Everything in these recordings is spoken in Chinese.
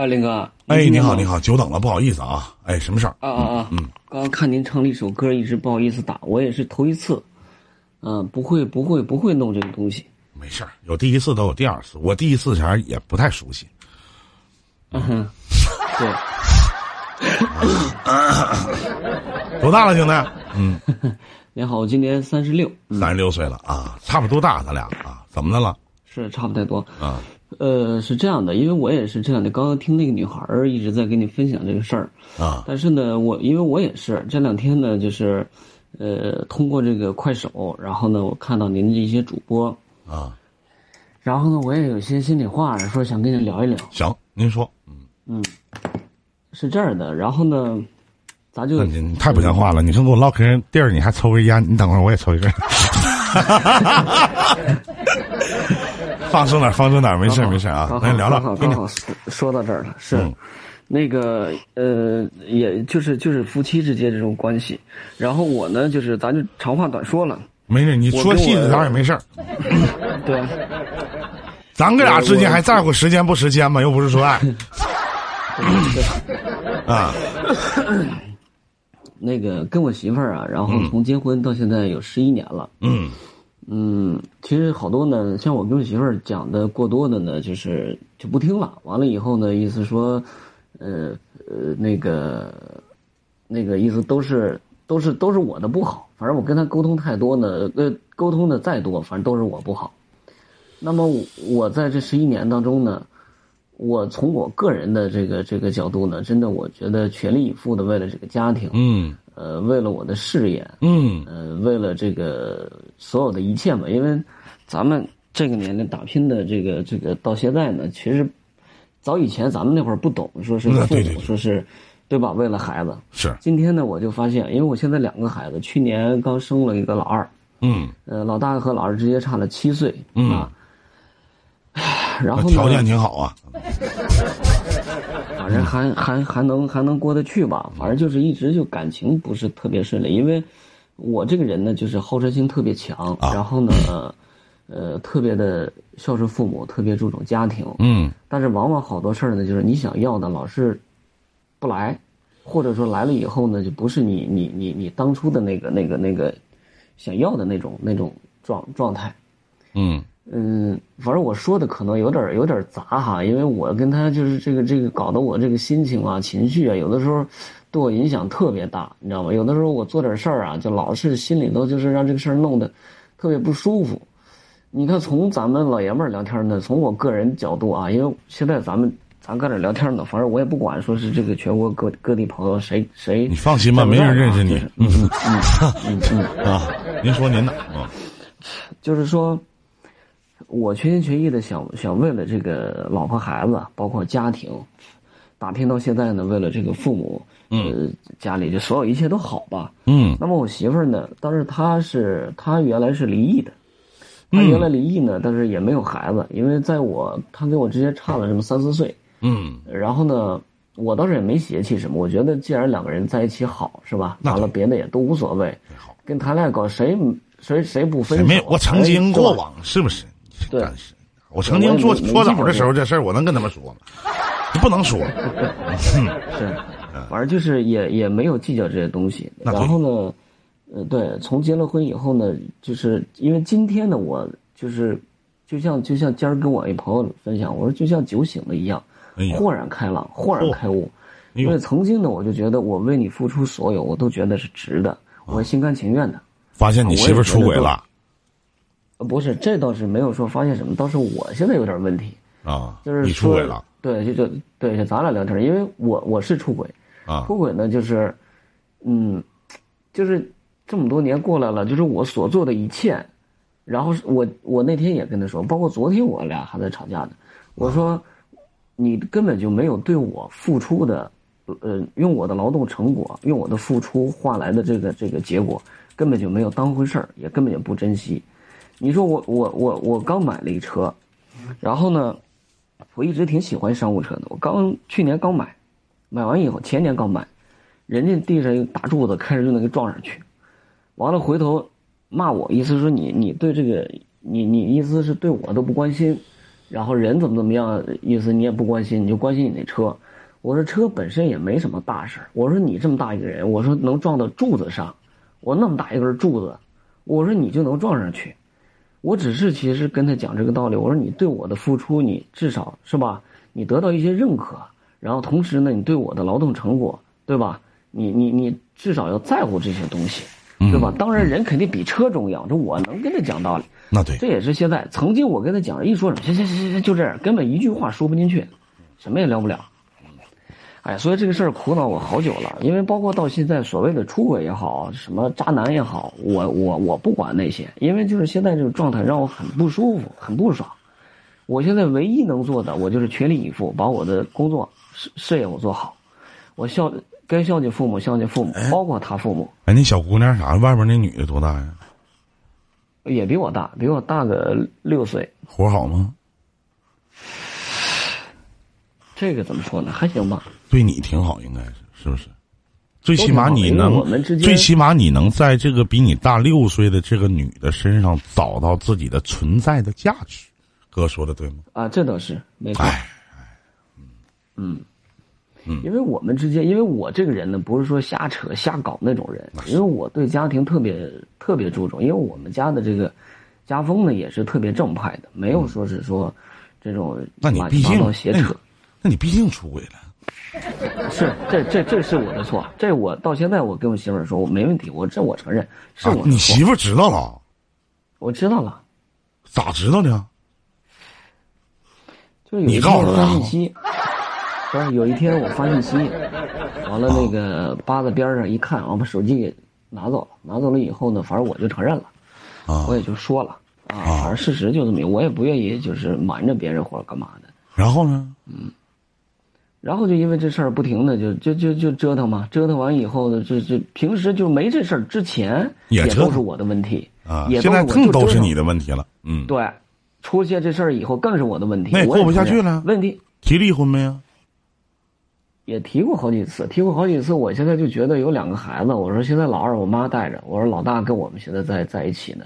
啊，林哥。哎，你好，你好，久等了，不好意思啊。哎，什么事儿？刚刚看您唱了一首歌，一直不好意思打，我也是头一次。不会弄这个东西。没事儿，有第一次都有第二次，我第一次前也不太熟悉。对。多大了，兄弟？嗯。你好，我今年36。36岁了啊，差不多大，咱俩啊，怎么的了？是差不太多啊。是这样的，因为我也是这样的。刚刚听那个女孩一直在跟你分享这个事儿啊，但是呢，因为我也是这两天呢，就是通过这个快手，然后呢，我看到您的一些主播啊，然后呢，我也有些心里话，说想跟您聊一聊。行，您说。是这样的，然后呢，咱就你太不像话了，你说给我唠嗑地儿，你还抽根烟，你等会儿我也抽一根。放松点，放松点，没事没事啊，来聊聊。刚好说到这儿了，是，那个也就是夫妻之间这种关系。然后我呢，就是咱就长话短说了。没事，你说细致点也没事。对，咱哥俩之间还在乎时间不时间吗？又不是说爱。啊，那个跟我媳妇儿啊，然后从结婚到现在有11年了。其实好多呢，像我跟我媳妇儿讲的过多的呢，就是就不听了。完了以后呢，意思说，那个意思都是我的不好。反正我跟她沟通太多呢，沟通的再多，反正都是我不好。那么我在这11年当中呢，我从我个人的这个角度呢，真的我觉得全力以赴的为了这个家庭。为了我的事业，为了这个所有的一切嘛，因为咱们这个年龄打拼的这个到现在呢，其实早以前咱们那会儿不懂，说是父母，说是对吧？为了孩子是。今天呢，我就发现，因为我现在2个孩子，去年刚生了一个老二，老大和老二直接差了7岁，啊，然后呢条件挺好啊。反正还能过得去吧，反正就是一直就感情不是特别顺利，因为我这个人呢就是好胜心特别强，然后呢，特别的孝顺父母，特别注重家庭，但是往往好多事儿呢，就是你想要的老是不来，或者说来了以后呢，就不是你当初的那个想要的那种状态，反正我说的可能有点杂哈，因为我跟他就是这个搞得我这个心情啊、情绪啊，有的时候对我影响特别大，你知道吗？有的时候我做点事儿啊，就老是心里头就是让这个事儿弄得特别不舒服。你看，从咱们老爷们儿聊天呢，从我个人角度啊，因为现在咱搁这聊天呢，反正我也不管说是这个全国各地朋友谁，你放心吧，没人认识你。您说您的啊，就是说。我全心全意的想为了这个老婆孩子，包括家庭，打拼到现在呢，为了这个父母，家里就所有一切都好吧。那么我媳妇儿呢，当时她原来是离异的，她原来离异呢，但是也没有孩子，因为她跟我直接差了什么3-4岁。然后呢，我倒是也没邪气什么，我觉得既然2个人在一起好，是吧？完了别的也都无所谓，跟谈恋爱搞谁不分手？没有，我曾经过往是不是？对，我曾经做搓澡的时候，这事儿我能跟他们说吗？不能说。是，反正就是也没有计较这些东西。然后呢，对，从结了婚以后呢，就是因为今天呢，我就是就像今儿跟我一朋友分享，我说就像酒醒了一样，豁然开朗，豁然开悟。因为曾经呢，我就觉得我为你付出所有，我都觉得是值的，我心甘情愿的。发现你媳妇出轨了。不是，这倒是没有说发现什么，倒是我现在有点问题啊，就是你出轨了，对，就咱俩聊天，因为我是出轨啊，出轨呢就是，就是这么多年过来了，就是我所做的一切，然后我那天也跟他说，包括昨天我俩还在吵架呢，我说你根本就没有对我付出的，用我的劳动成果，用我的付出换来的这个结果，根本就没有当回事儿，也根本就不珍惜。你说我刚买了一车，然后呢，我一直挺喜欢商务车的。我去年刚买，买完以后前年刚买，人家地上一个大柱子开始就能给撞上去，完了回头骂我，意思说你对这个你意思是对我都不关心，然后人怎么样，意思你也不关心，你就关心你那车。我说车本身也没什么大事，我说你这么大一个人，我说能撞到柱子上，我那么大一根柱子，我说你就能撞上去。我只是其实跟他讲这个道理，我说你对我的付出，你至少是吧，你得到一些认可，然后同时呢，你对我的劳动成果，对吧？你至少要在乎这些东西，对吧？当然人肯定比车重要，这我能跟他讲道理。那对，这也是现在。曾经我跟他讲，一说什么行，就这样，根本一句话说不进去，什么也聊不了。哎，所以这个事儿苦恼我好久了，因为包括到现在所谓的出轨也好，什么渣男也好，我不管那些，因为就是现在这个状态让我很不舒服，很不爽。我现在唯一能做的，我就是全力以赴，把我的工作事业我做好，我该孝敬父母，孝敬父母，包括他父母。哎，那小姑娘啥？外边那女的多大呀？也比我大，个6岁。活好吗？这个怎么说呢？还行吧。对你挺好，应该是，是不是？最起码你能，最起码你能在这个比你大6岁的这个女的身上找到自己的存在的价值。哥说的对吗？啊，这倒是没错。因为我们之间，因为我这个人呢，不是说瞎扯瞎搞那种人，因为我对家庭特别注重，因为我们家的这个家风呢也是特别正派的，没有说是说这种那你邪扯，那你毕竟出轨了，是这是我的错，这我到现在我跟我媳妇儿说，我没问题，我承认是我的错。你媳妇知道了？我知道了。咋知道的？你告诉他不是有一天我发信息，完了那个扒在边上一看，我把手机给拿走了以后呢，反正我就承认了，我也就说了反正事实就这么，我也不愿意就是瞒着别人或者干嘛的。然后呢？然后就因为这事儿不停的就折腾嘛，折腾完以后呢，就平时就没这事儿之前也都是我的问题啊，现在更都是你的问题了。对，出现这事儿以后更是我的问题，那也过不下去了。问题提离婚没啊？也提过好几次，我现在就觉得有两个孩子，我说现在老二我妈带着，我说老大跟我们现在在一起呢，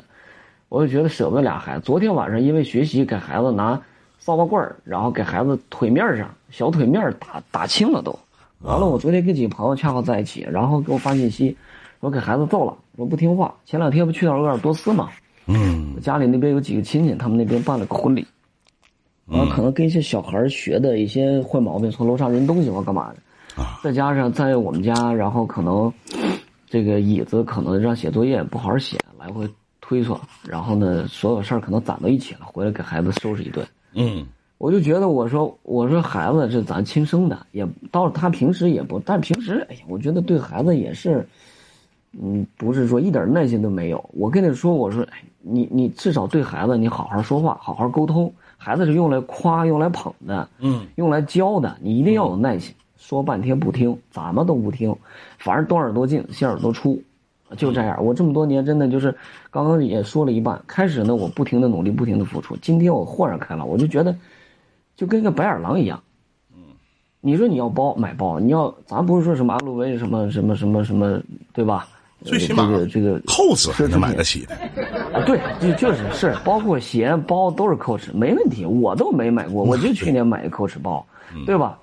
我就觉得舍不得俩孩子。昨天晚上因为学习给孩子拿扫把棍儿，然后给孩子腿面上小腿面打青了都。完了我昨天跟几个朋友恰好在一起，然后给我发信息，我给孩子揍了，我不听话。前两天不去到鄂尔多斯嘛，我家里那边有几个亲戚，他们那边办了个婚礼。然后可能跟一些小孩学的一些坏毛病，从楼上扔东西或干嘛的，再加上在我们家，然后可能这个椅子可能让写作业不好好写，来回推搡，然后呢所有事儿可能攒到一起了，回来给孩子收拾一顿。我就觉得我说孩子是咱亲生的，也到他平时也不，但平时哎呀，我觉得对孩子也是，不是说一点耐心都没有。我跟你说，我说你至少对孩子你好好说话，好好沟通。孩子是用来夸、用来捧的，用来教的，你一定要有耐心。说半天不听，咱们都不听，反正短耳朵进，细耳朵出，就这样。我这么多年真的就是，刚刚也说了一半。开始呢，我不停的努力，不停的付出。今天我豁然开朗，我就觉得，就跟个白眼狼一样。你说你要包买包，你要咱不是说什么安陆威什么，对吧？最起码这个扣子还能买得起的，对，就是包括鞋包都是扣子，没问题，我都没买过，我就去年买个扣子包，对吧？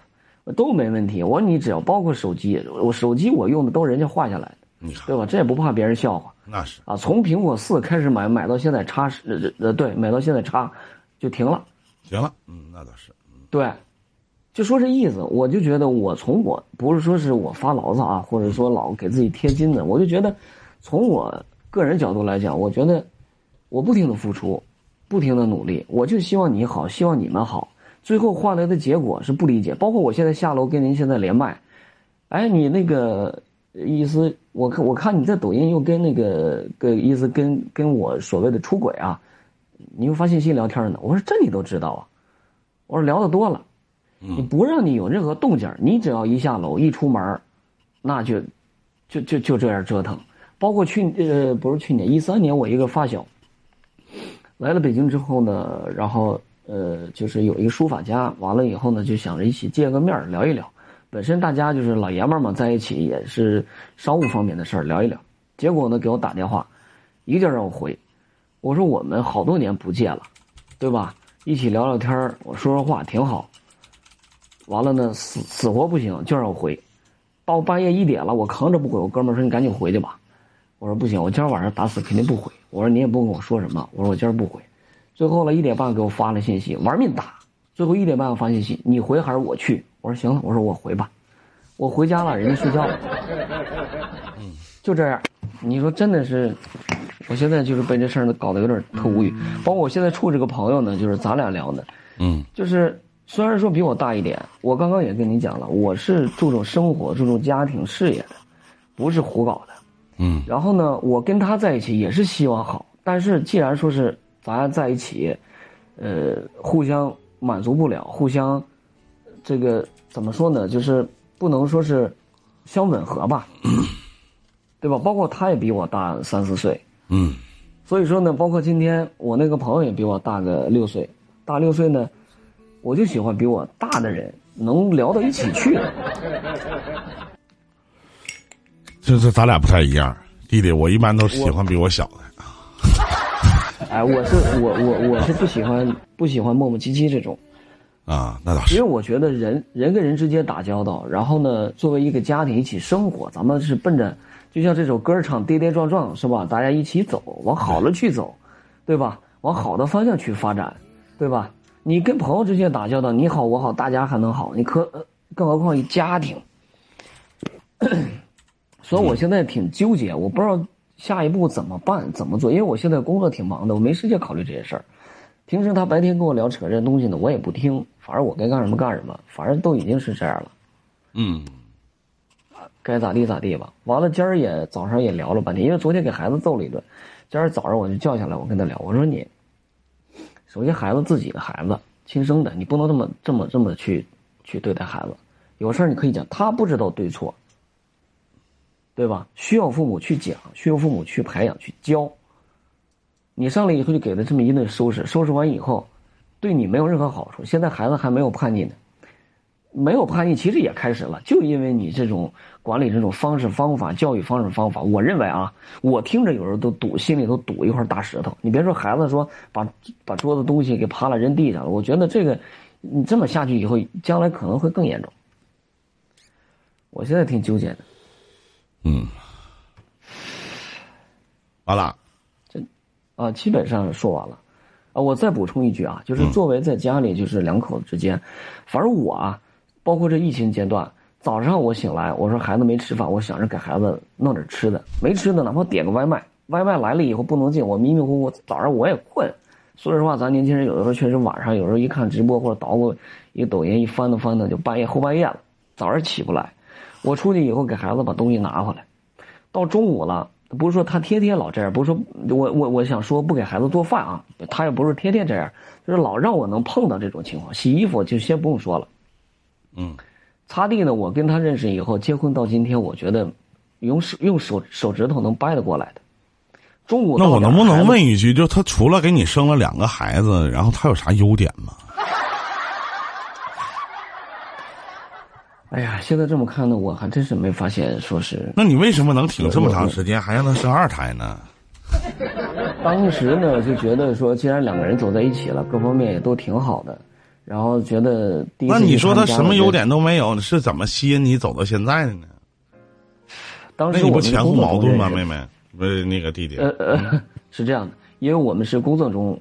都没问题。我说你只要包括手机，我手机我用的都人家画下来的，对吧？这也不怕别人笑话。那是啊，从苹果4开始买到现在买到现在就停了，那倒是，对。就说这意思，我就觉得我不是说是我发牢骚啊，或者说老给自己贴金的，我就觉得从我个人角度来讲，我觉得我不停的付出，不停的努力，我就希望你好，希望你们好，最后换来的结果是不理解。包括我现在下楼跟您现在连麦，哎，你那个意思，我看你在抖音又跟那个意思跟我所谓的出轨啊，你又发信息聊天呢。我说这你都知道啊，我说聊得多了。你不让你有任何动静，你只要一下楼一出门，那就这样折腾。包括不是去年13年，我一个发小来了北京之后呢，然后就是有一个书法家，完了以后呢就想着一起见个面聊一聊。本身大家就是老爷们儿嘛，在一起也是商务方面的事儿聊一聊。结果呢给我打电话，一定让我回，我说我们好多年不见了，对吧？一起聊聊天儿，我说说话挺好。完了呢，死活不行，就让我回。到半夜1点了，我扛着不回。我哥们儿说：“你赶紧回去吧。”我说：“不行，我今儿晚上打死肯定不回。”我说：“你也不跟我说什么。”我说：“我今儿不回。”最后了1点半给我发了信息，玩命打。最后1点半发信息：“你回还是我去？”我说：“行了。”我说：“我回吧。”我回家了，人家睡觉了。就这样，你说真的是，我现在就是被这事儿搞得有点特无语。包括我现在处这个朋友呢，就是咱俩聊的，就是。虽然说比我大一点，我刚刚也跟你讲了，我是注重生活、注重家庭、事业的，不是胡搞的。然后呢，我跟他在一起也是希望好，但是既然说是咱俩在一起，互相满足不了，互相这个怎么说呢？就是不能说是相吻合吧，对吧？包括他也比我大3-4岁，所以说呢，包括今天我那个朋友也比我大个6岁，大6岁呢。我就喜欢比我大的人能聊到一起去的。这咱俩不太一样，弟弟，我一般都喜欢比我小的。哎，我是不喜欢磨磨唧唧这种。啊，那倒是。因为我觉得人跟人之间打交道，然后呢，作为一个家庭一起生活，咱们是奔着就像这首歌唱跌跌撞撞是吧？大家一起走，往好了去走，对吧？往好的方向去发展，对吧？你跟朋友之间打交道，你好我好大家还能好，你更何况一家庭。所以我现在挺纠结，我不知道下一步怎么办怎么做，因为我现在工作挺忙的，我没时间考虑这些事儿。平时他白天跟我聊扯这东西呢，我也不听，反正我该干什么干什么，反正都已经是这样了。该咋地咋地吧。完了今儿也早上也聊了半天，因为昨天给孩子揍了一顿，今儿早上我就叫下来我跟他聊，我说你。首先，孩子自己的孩子，亲生的，你不能这么去对待孩子。有事儿你可以讲，他不知道对错，对吧？需要父母去讲，需要父母去培养、去教。你上来以后就给他这么一顿收拾，收拾完以后，对你没有任何好处。现在孩子还没有叛逆呢，没有叛逆其实也开始了，就因为你这种管理这种方式方法、教育方式方法，我认为啊，我听着有时候都堵，心里都堵一块大石头。你别说孩子说把桌子东西给扒了扔地上了，我觉得这个你这么下去以后，将来可能会更严重。我现在挺纠结的。完了，这啊基本上说完了。啊，我再补充一句啊，就是作为在家里就是两口子之间，反正我啊。包括这疫情阶段，早上我醒来，我说孩子没吃饭，我想着给孩子弄点吃的，没吃的哪怕点个外卖，外卖来了以后不能进，我迷迷糊糊，早上我也困。说实话，咱年轻人有的时候确实晚上有时候一看直播或者捣鼓一抖音一翻的就半夜后半夜了，早上起不来。我出去以后给孩子把东西拿回来，到中午了，不是说他天天老这样，不是说我想说不给孩子做饭啊，他也不是天天这样，就是老让我能碰到这种情况。洗衣服就先不用说了。擦地呢，我跟他认识以后，结婚到今天，我觉得用手指头能掰得过来的。中午那我能不能问一句，就他除了给你生了2个孩子，然后他有啥优点吗？哎呀，现在这么看呢，我还真是没发现说是。那你为什么能挺这么长时间，还让他生2胎呢？当时呢就觉得说，既然2个人走在一起了，各方面也都挺好的。然后觉得第一，那你说他什么优点都没有，是怎么吸引你走到现在的呢？当时那你不前后矛盾吗，妹妹？不是那个弟弟。是这样的，因为我们是工作中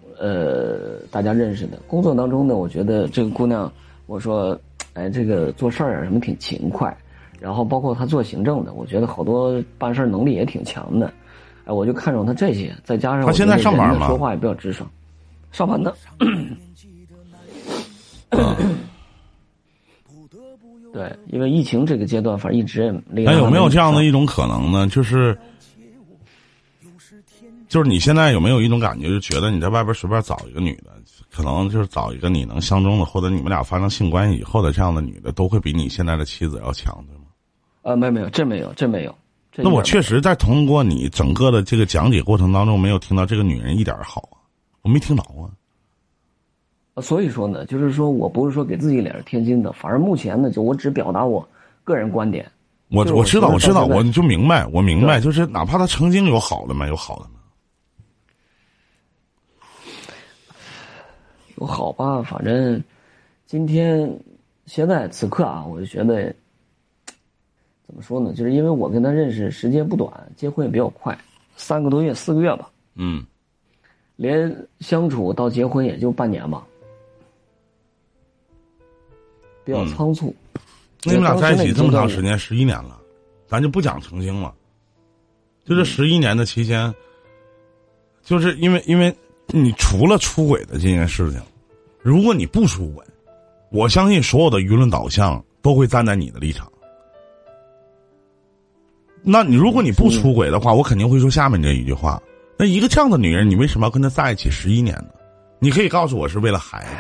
大家认识的，工作当中呢，我觉得这个姑娘，我说，哎，这个做事儿什么挺勤快，然后包括她做行政的，我觉得好多办事能力也挺强的，哎，我就看中她这些，再加上她现在上班嘛，说话也比较直爽，上班的。对，因为疫情这个阶段，反正一直也。那有没有这样的一种可能呢？就是你现在有没有一种感觉，就觉得你在外边随便找一个女的，可能就是找一个你能相中的，或者你们俩发生性关系以后的这样的女的，都会比你现在的妻子要强，对吗？没有，真没有。那我确实在通过你整个的这个讲解过程当中，没有听到这个女人一点好啊，我没听到啊。所以说呢，就是说我不是说给自己脸上贴金的，反正目前呢，就我只表达我个人观点。我知道，我明白，就是哪怕他曾经有好的吗？说好吧，反正今天现在此刻啊，我就觉得怎么说呢，就是因为我跟他认识时间不短，结婚也比较快，3个多月4个月吧，嗯，连相处到结婚也就半年吧，比较仓促。嗯、那你们俩在一起这么长时间，11年了，咱就不讲曾经了。就这11年的期间，就是因为你除了出轨的这件事情，如果你不出轨，我相信所有的舆论导向都会站在你的立场。那你如果你不出轨的话，我肯定会说下面这一句话。那一个这样的女人，你为什么要跟她在一起11年呢？你可以告诉我是为了孩子，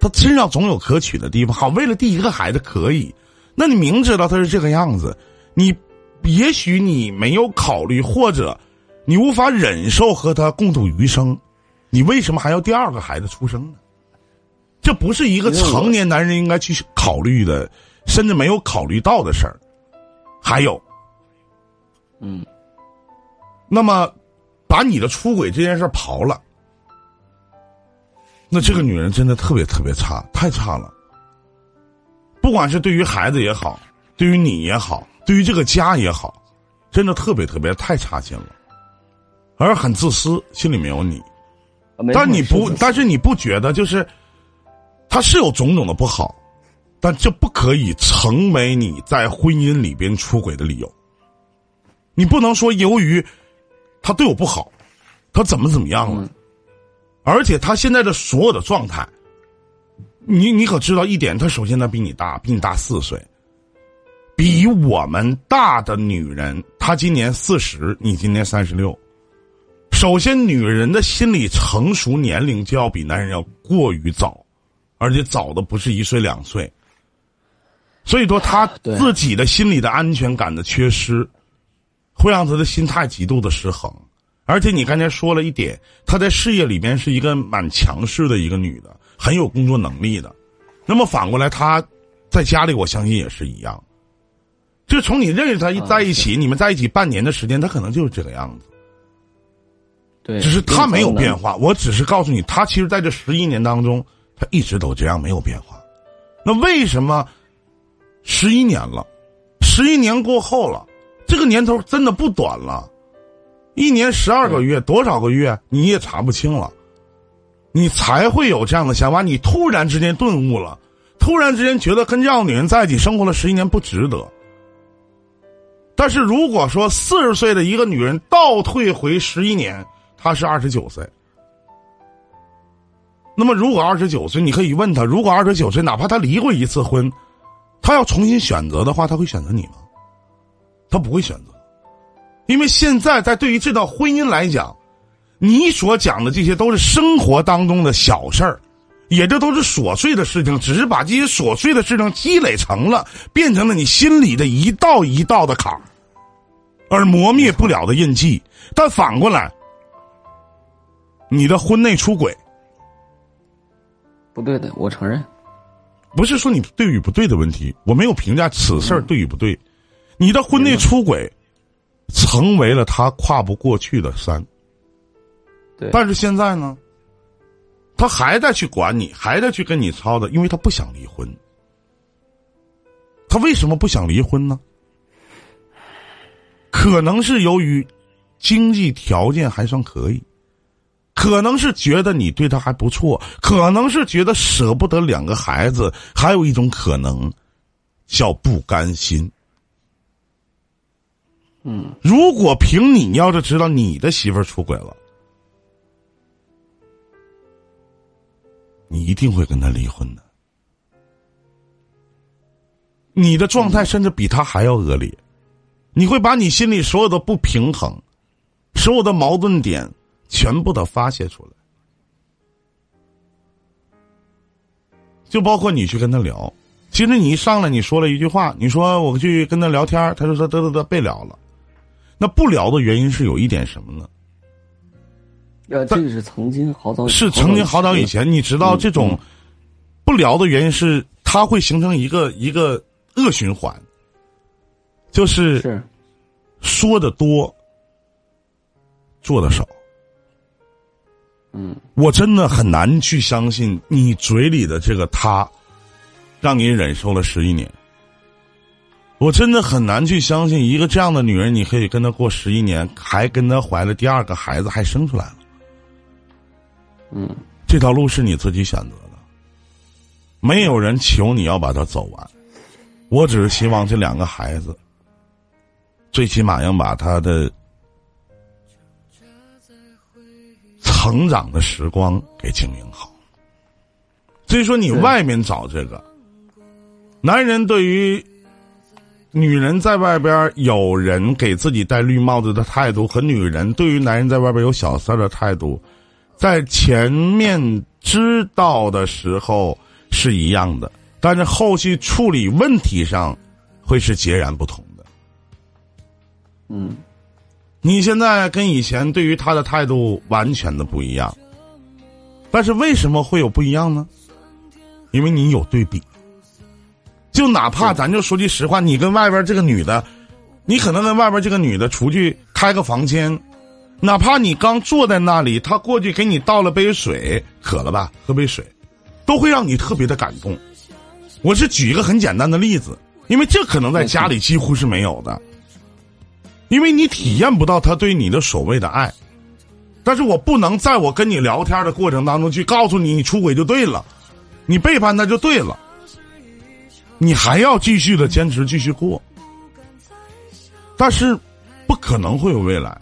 她身上总有可取的地方。好，为了第一个孩子可以，那你明知道她是这个样子，你也许你没有考虑，或者你无法忍受和她共度余生，你为什么还要第二个孩子出生呢？这不是一个成年男人应该去考虑的，甚至没有考虑到的事儿。还有，嗯，那么。把你的出轨这件事刨了，那这个女人真的特别特别差，太差了。不管是对于孩子也好，对于你也好，对于这个家也好，真的特别特别太差劲了，而很自私，心里没有你。但是你不觉得就是，他是有种种的不好，但这不可以成为你在婚姻里边出轨的理由。你不能说由于。他对我不好，他怎么样了、嗯？而且他现在的所有的状态，你可知道一点？他首先他比你大，比你大4岁，比我们大的女人，她今年40，你今年36。首先，女人的心理成熟年龄就要比男人要过于早，而且早的不是1岁2岁。所以说，她自己的心理的安全感的缺失。会让他的心态极度的失衡，而且你刚才说了一点，他在事业里边是一个蛮强势的一个女的，很有工作能力的。那么反过来，他在家里我相信也是一样。就从你认识他在一起，你们在一起半年的时间，他可能就是这个样子。对，只是他没有变化。我只是告诉你，他其实在这11年当中，他一直都这样没有变化。那为什么11年了，11年过后了？这个年头真的不短了，1年12个月，多少个月你也查不清了，你才会有这样的想法。你突然之间顿悟了，突然之间觉得跟这样的女人在一起生活了11年不值得。但是如果说40岁的一个女人倒退回11年，她是29岁。那么如果29岁，你可以问她，如果29岁，哪怕她离过一次婚，她要重新选择的话，她会选择你吗？他不会选择，因为现在在对于这段婚姻来讲，你所讲的这些都是生活当中的小事儿，也这都是琐碎的事情，只是把这些琐碎的事情积累成了，变成了你心里的一道一道的坎儿，而磨灭不了的印记。但反过来，你的婚内出轨，不对的，我承认，不是说你对与不对的问题，我没有评价此事儿对与不对。你的婚内出轨成为了他跨不过去的山。对。但是现在呢，他还在去管你，还在去跟你操的，因为他不想离婚。他为什么不想离婚呢？可能是由于经济条件还算可以，可能是觉得你对他还不错，可能是觉得舍不得两个孩子，还有一种可能叫不甘心。嗯，如果凭你要是知道你的媳妇儿出轨了，你一定会跟她离婚的。你的状态甚至比她还要恶劣，你会把你心里所有的不平衡，所有的矛盾点全部的发泄出来，就包括你去跟她聊。其实你一上来你说了一句话，你说我去跟她聊天，她就说得被聊了。那不聊的原因是有一点什么呢？这是曾经好早以前，你知道这种不聊的原因是它会形成一个恶循环，就是说的多，做的少。我真的很难去相信你嘴里的这个他，让你忍受了11年。我真的很难去相信一个这样的女人，你可以跟她过11年，还跟她怀了第2个孩子，还生出来了。这条路是你自己选择的，没有人求你要把它走完。我只是希望这2个孩子，最起码要把他的成长的时光给经营好。所以说，你外面找这个，男人对于女人在外边有人给自己戴绿帽子的态度，和女人对于男人在外边有小三的态度，在前面知道的时候是一样的，但是后续处理问题上会是截然不同的。你现在跟以前对于他的态度完全的不一样，但是为什么会有不一样呢？因为你有对比。就哪怕咱就说句实话，你跟外边这个女的，你可能跟外边这个女的出去开个房间，哪怕你刚坐在那里，她过去给你倒了杯水，渴了吧，喝杯水，都会让你特别的感动。我是举一个很简单的例子，因为这可能在家里几乎是没有的，因为你体验不到她对你的所谓的爱。但是我不能在我跟你聊天的过程当中去告诉你，你出轨就对了，你背叛她就对了，你还要继续的坚持继续过，但是不可能会有未来。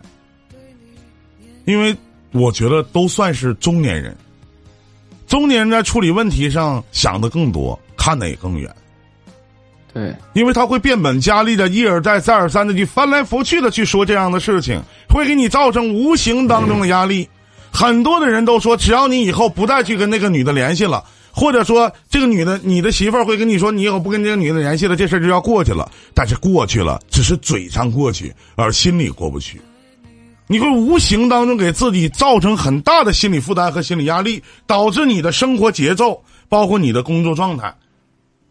因为我觉得都算是中年人，中年人在处理问题上想的更多，看的也更远。对，因为他会变本加厉的一而再再而三的去翻来覆去的去说这样的事情，会给你造成无形当中的压力。很多的人都说，只要你以后不再去跟那个女的联系了，或者说这个女的，你的媳妇儿会跟你说，你以后不跟这个女的联系了，这事儿就要过去了。但是过去了，只是嘴上过去，而心里过不去。你会无形当中给自己造成很大的心理负担和心理压力，导致你的生活节奏，包括你的工作状态，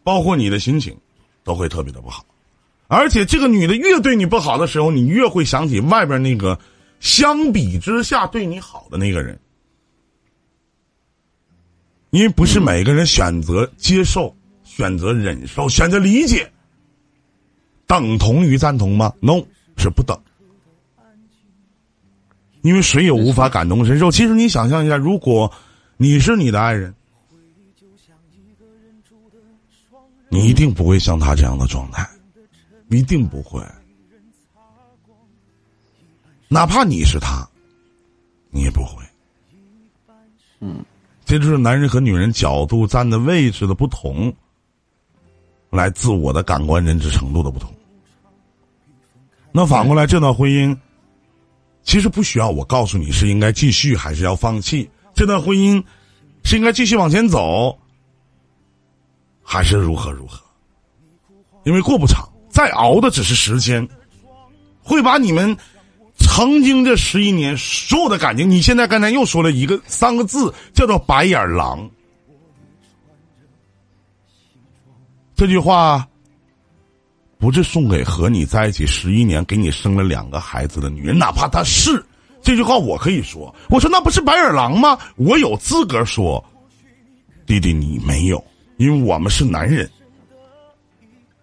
包括你的心情，都会特别的不好。而且这个女的越对你不好的时候，你越会想起外边那个相比之下对你好的那个人。因为不是每个人选择接受、选择忍受、选择理解等同于赞同吗？ No， 是不等。因为谁也无法感同身受。其实你想象一下，如果你是你的爱人，你一定不会像他这样的状态，一定不会。哪怕你是他，你也不会。这就是男人和女人角度站的位置的不同，来自我的感官认知程度的不同。那反过来，这段婚姻其实不需要我告诉你是应该继续还是要放弃，这段婚姻是应该继续往前走还是如何如何，因为过不长，再熬的只是时间，会把你们曾经这11年所有的感情，你现在刚才又说了三个字，叫做白眼狼。这句话不是送给和你在一起11年给你生了2个孩子的女人，哪怕她是，这句话我可以说，我说那不是白眼狼吗？我有资格说，弟弟你没有，因为我们是男人。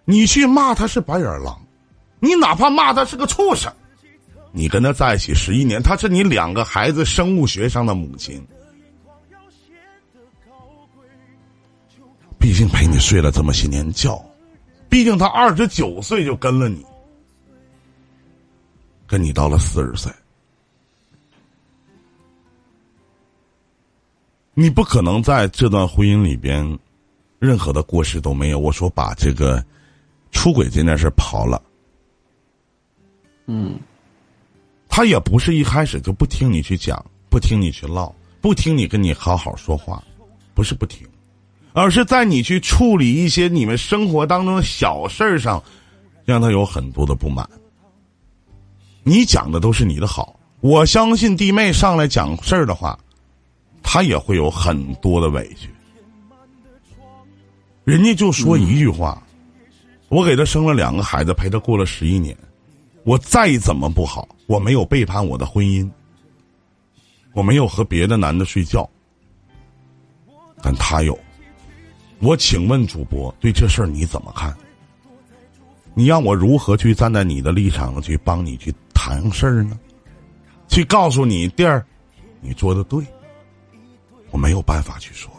你去骂他是白眼狼，你哪怕骂他是个畜生，你跟他在一起11年，他是你2个孩子生物学上的母亲，毕竟陪你睡了这么些年觉，毕竟他29岁就跟了你，跟你到了40岁，你不可能在这段婚姻里边任何的过失都没有。我说把这个出轨这件事刨了，他也不是一开始就不听你去讲，不听你去唠，不听你跟你好好说话，不是不听，而是在你去处理一些你们生活当中的小事上，让他有很多的不满。你讲的都是你的好，我相信弟妹上来讲事儿的话，他也会有很多的委屈。人家就说一句话，我给他生了2个孩子，陪他过了11年，我再怎么不好，我没有背叛我的婚姻，我没有和别的男的睡觉，但他有。我请问主播，对这事儿你怎么看？你让我如何去站在你的立场去帮你去谈事儿呢？去告诉你第二，你做的对，我没有办法去说，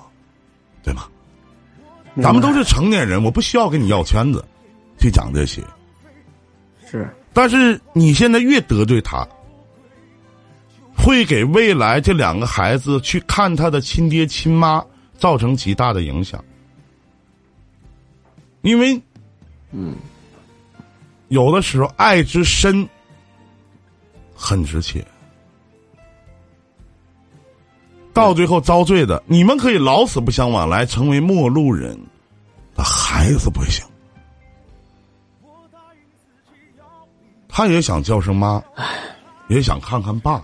对吗？咱们都是成年人，我不需要跟你要圈子去讲这些。是，但是你现在越得罪他，会给未来这两个孩子去看他的亲爹亲妈造成极大的影响。因为有的时候爱之深很值钱，到最后遭罪的，你们可以老死不相往来，成为陌路人，但孩子不行，他也想叫声妈，也想看看爸，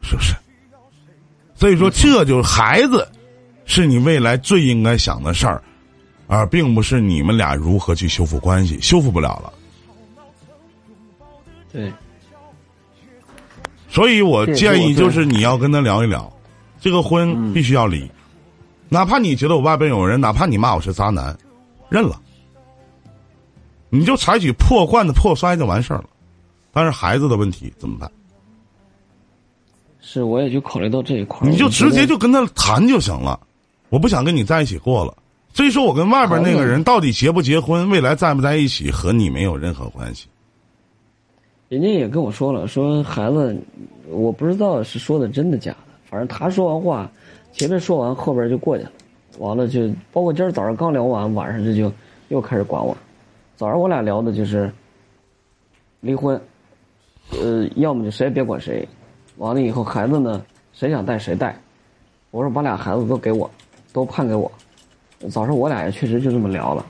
是不是？所以说，这就是孩子，是你未来最应该想的事儿，而并不是你们俩如何去修复关系，修复不了了。对。所以我建议就是你要跟他聊一聊，这个婚必须要离，哪怕你觉得我外边有人，哪怕你骂我是渣男，认了，你就采取破罐子破摔就完事儿了。但是孩子的问题怎么办？是，我也就考虑到这一块，你就直接就跟他谈就行了。我不想跟你在一起过了，所以说我跟外边那个人到底结不结婚，未来在不在一起，和你没有任何关系。人家也跟我说了，说孩子，我不知道是说的真的假的，反正他说完话，前面说完后边就过去了，完了就包括今儿早上刚聊完，晚上这就又开始管我。早上我俩聊的就是离婚，要么就谁也别管谁，完了以后孩子呢，谁想带谁带，我说把俩孩子都给我，都判给我。早上我俩也确实就这么聊了，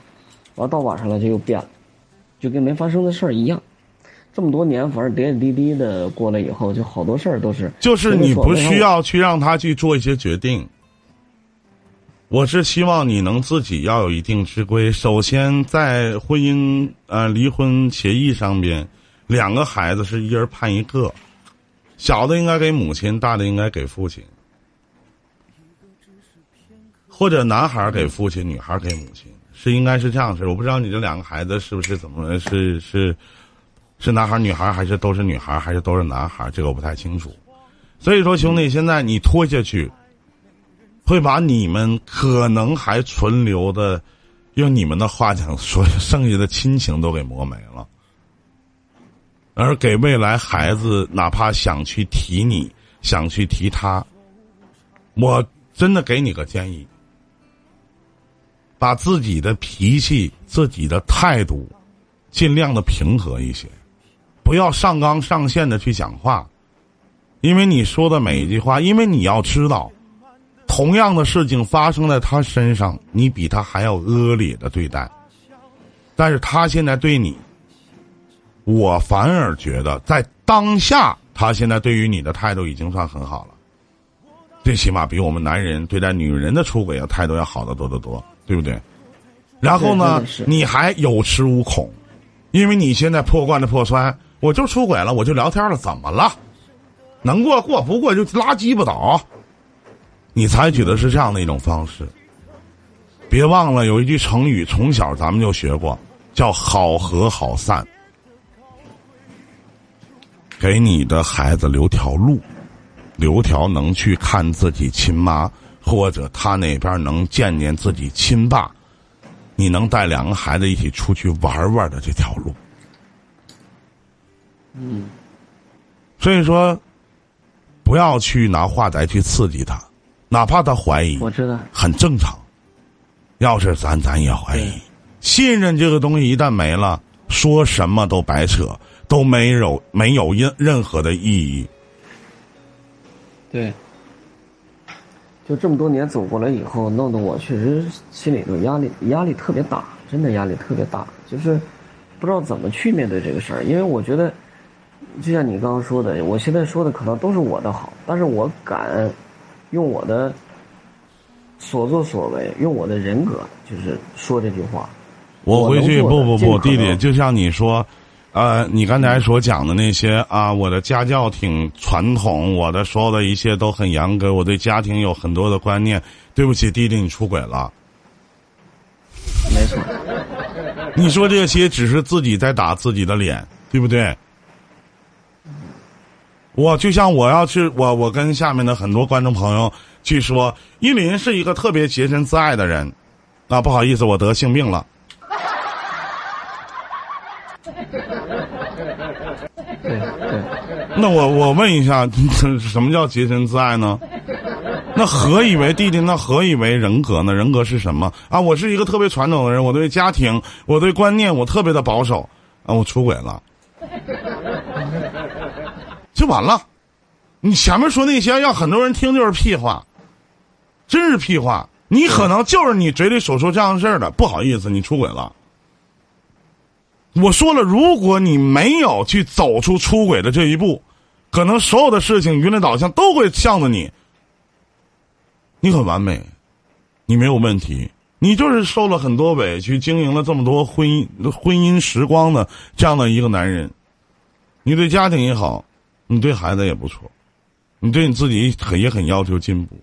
完了到晚上了就又变了，就跟没发生的事儿一样。这么多年，反正跌跌滴滴的过来以后，就好多事儿都是。就是你不需要去让他去做一些决定。我是希望你能自己要有一定之规。首先，在婚姻离婚协议上边，两个孩子是一人判一个，小的应该给母亲，大的应该给父亲，或者男孩给父亲，女孩给母亲，是应该是这样式。我不知道你这两个孩子是不是怎么是男孩女孩，还是都是女孩，还是都是男孩，这个我不太清楚。所以说兄弟，现在你拖下去，会把你们可能还存留的，用你们的话讲说，剩下的亲情都给磨没了，而给未来孩子哪怕想去提你，想去提他，我真的给你个建议，把自己的脾气，自己的态度尽量的平和一些，不要上纲上线的去讲话，因为你说的每一句话，因为你要知道，同样的事情发生在他身上，你比他还要恶劣的对待，但是他现在对你，我反而觉得在当下，他现在对于你的态度已经算很好了，最起码比我们男人对待女人的出轨要态度要好得多得多，对不对？然后呢，你还有恃无恐，因为你现在破罐子破摔，我就出轨了，我就聊天了，怎么了？能过过，不过就拉鸡巴倒。你采取的是这样的一种方式。别忘了有一句成语，从小咱们就学过，叫好合好散。给你的孩子留条路，留条能去看自己亲妈，或者他那边能见见自己亲爸，你能带两个孩子一起出去玩玩的这条路。所以说不要去拿话来去刺激他，哪怕他怀疑，我知道很正常，要是咱也怀疑。信任这个东西一旦没了，说什么都白扯，都没有任何的意义。对，就这么多年走过来以后，弄得我确实心里头压力特别大，真的压力特别大，就是不知道怎么去面对这个事儿。因为我觉得就像你刚刚说的，我现在说的可能都是我的好，但是我敢用我的所作所为，用我的人格，就是说这句话。我回去不弟弟，就像你说，你刚才所讲的那些啊，我的家教挺传统，我的所有的一切都很严格，我对家庭有很多的观念。对不起，弟弟，你出轨了。没错。你说这些只是自己在打自己的脸，对不对？我就像我要去，我跟下面的很多观众朋友去说，依林是一个特别洁身自爱的人。啊，不好意思，我得性病了。那我问一下，什么叫洁身自爱呢？那何以为弟弟？那何以为人格呢？人格是什么啊？我是一个特别传统的人，我对家庭，我对观念，我特别的保守啊！我出轨了，就完了。你前面说那些，让很多人听就是屁话，真是屁话。你可能就是你嘴里所说这样的事儿的。不好意思，你出轨了。我说了，如果你没有去走出出轨的这一步，可能所有的事情舆论导向都会向着你。你很完美，你没有问题，你就是受了很多委屈，经营了这么多婚姻时光的这样的一个男人，你对家庭也好，你对孩子也不错，你对你自己也很要求进步。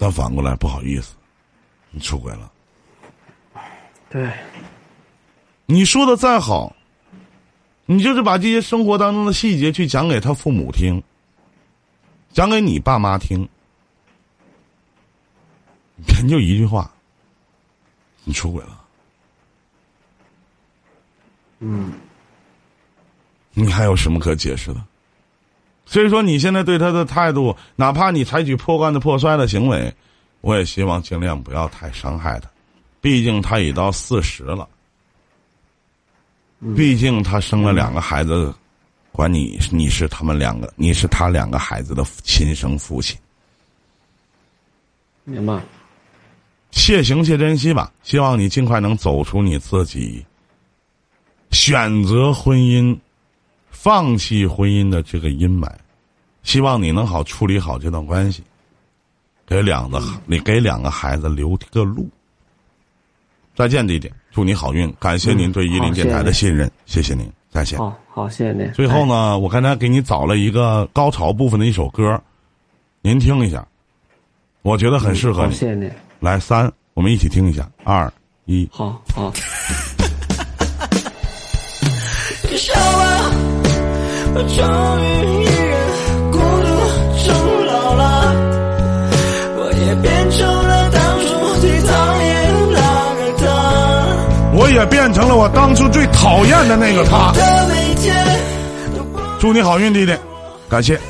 但反过来，不好意思，你出轨了。对，你说的再好，你就是把这些生活当中的细节去讲给他父母听，讲给你爸妈听。人就一句话，你出轨了。嗯，你还有什么可解释的？所以说你现在对他的态度，哪怕你采取破罐子破摔的行为，我也希望尽量不要太伤害他，毕竟他已到40了，毕竟他生了两个孩子，管你是他们两个，你是他两个孩子的亲生父亲。明白。且行且珍惜吧，希望你尽快能走出你自己选择婚姻、放弃婚姻的这个阴霾，希望你能好处理好这段关系，给两个孩子留个路。再见，弟弟，祝你好运，感谢您对依林电台的信任，谢谢您，再见。好，谢谢您。最后呢，我刚才给你找了一个高潮部分的一首歌，您听一下，我觉得很适合你。谢谢您。来，3，我们一起听一下，2、1。好。可笑啊，我终于一人孤独终老了，我也变成了当初最讨厌的那个他，我也变成了我当初最讨厌的那个他。祝你好运，弟弟，感谢。